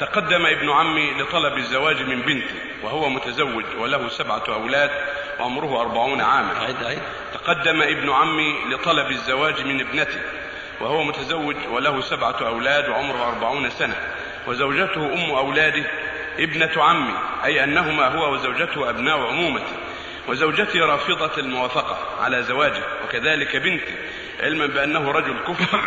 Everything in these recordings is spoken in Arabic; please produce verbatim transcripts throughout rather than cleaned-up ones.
تقدم ابن عمي لطلب الزواج من بنتي وهو متزوج وله سبعة أولاد وعمره أربعون عاما. تقدم ابن عمي لطلب الزواج من ابنتي وهو متزوج وله سبعة أولاد وعمره أربعون سنة وزوجته أم أولاده ابنة عمي، أي أنهما هو وزوجته أبناء عمومتي، وزوجتي رافضة الموافقة على زواجه وكذلك بنتي، علما بأنه رجل كفر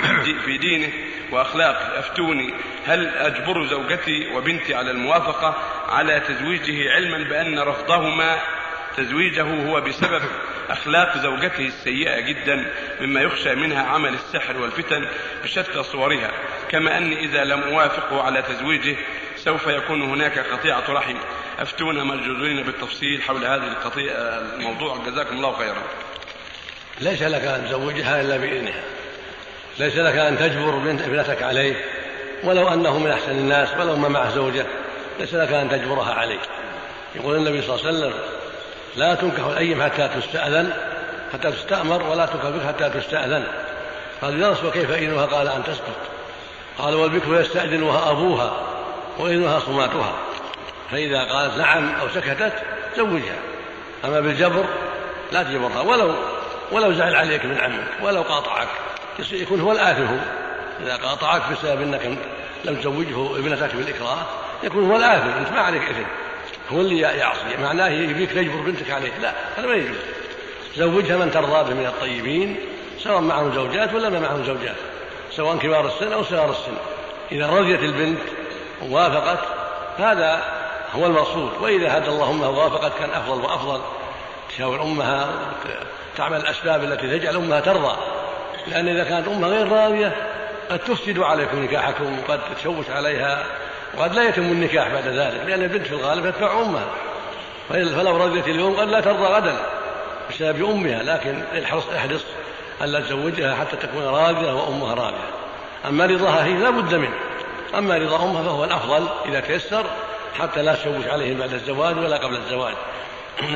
في دينه وأخلاقه. أفتوني، هل أجبر زوجتي وبنتي على الموافقة على تزويجه، علما بأن رفضهما تزويجه هو بسبب أخلاق زوجته السيئة جدا، مما يخشى منها عمل السحر والفتن بشتى صورها، كما أن إذا لم أوافقه على تزويجه سوف يكون هناك قطيعة رحم. أفتونا مجدورين بالتفصيل حول هذا القطيع الموضوع، جزاكم الله خيرا. ليس لك أن تزوجها إلا بإذنها، ليس لك أن تجبر ابنتك عليه، ولو أنه من أحسن الناس ولو ما معه زوجة، ليس لك أن تجبرها عليه. يقول النبي صلى الله عليه وسلم: لا تنكح الأيم حتى تستأذن، حتى تستأمر، ولا تكبر حتى تستأذن. قال: درس وكيف إذنها؟ قال: أن تسكت. قال: والبكر يستأذنها أبوها وإذنها صماتها، فإذا قالت نعم أو سكتت زوجها. أما بالجبر لا تجبرها، ولو ولو زعل عليك من عمك، ولو قاطعك، يكون هو الآثم. إذا قاطعك بسبب أنك لم تزوجه ابنتك بالإكراه يكون هو الآثم، أنت ما عليك إثم، هو اللي يعصي. معناه يبيك تجبر بنتك عليه، لا، هذا ما يجوز. زوجها من ترضى به من الطيبين، سواء معهم زوجات ولا ما معهم زوجات، سواء كبار السن أو صغار السن. إذا رضيت البنت ووافقت هذا هو المقصود، وإذا هدى اللهم وافقت كان أفضل وأفضل. تشاور أمها، تعمل الأسباب التي تجعل أمها ترضى، لأن إذا كانت أمها غير راضية قد تفسد عليكم نكاحكم، وقد تشوش عليها، وقد لا يتم النكاح بعد ذلك، لأن البنت في الغالب تتبع أمها، فلو رضيت اليوم قد لا ترضى غدا بسبب أمها. لكن الحرص، احرص ألا تزوجها حتى تكون راضية وأمها راضية. أما رضاها هي لا بد منه، أما رضا أمها فهو الأفضل إذا تيسر، حتى لا تشوش عليهم بعد الزواج ولا قبل الزواج.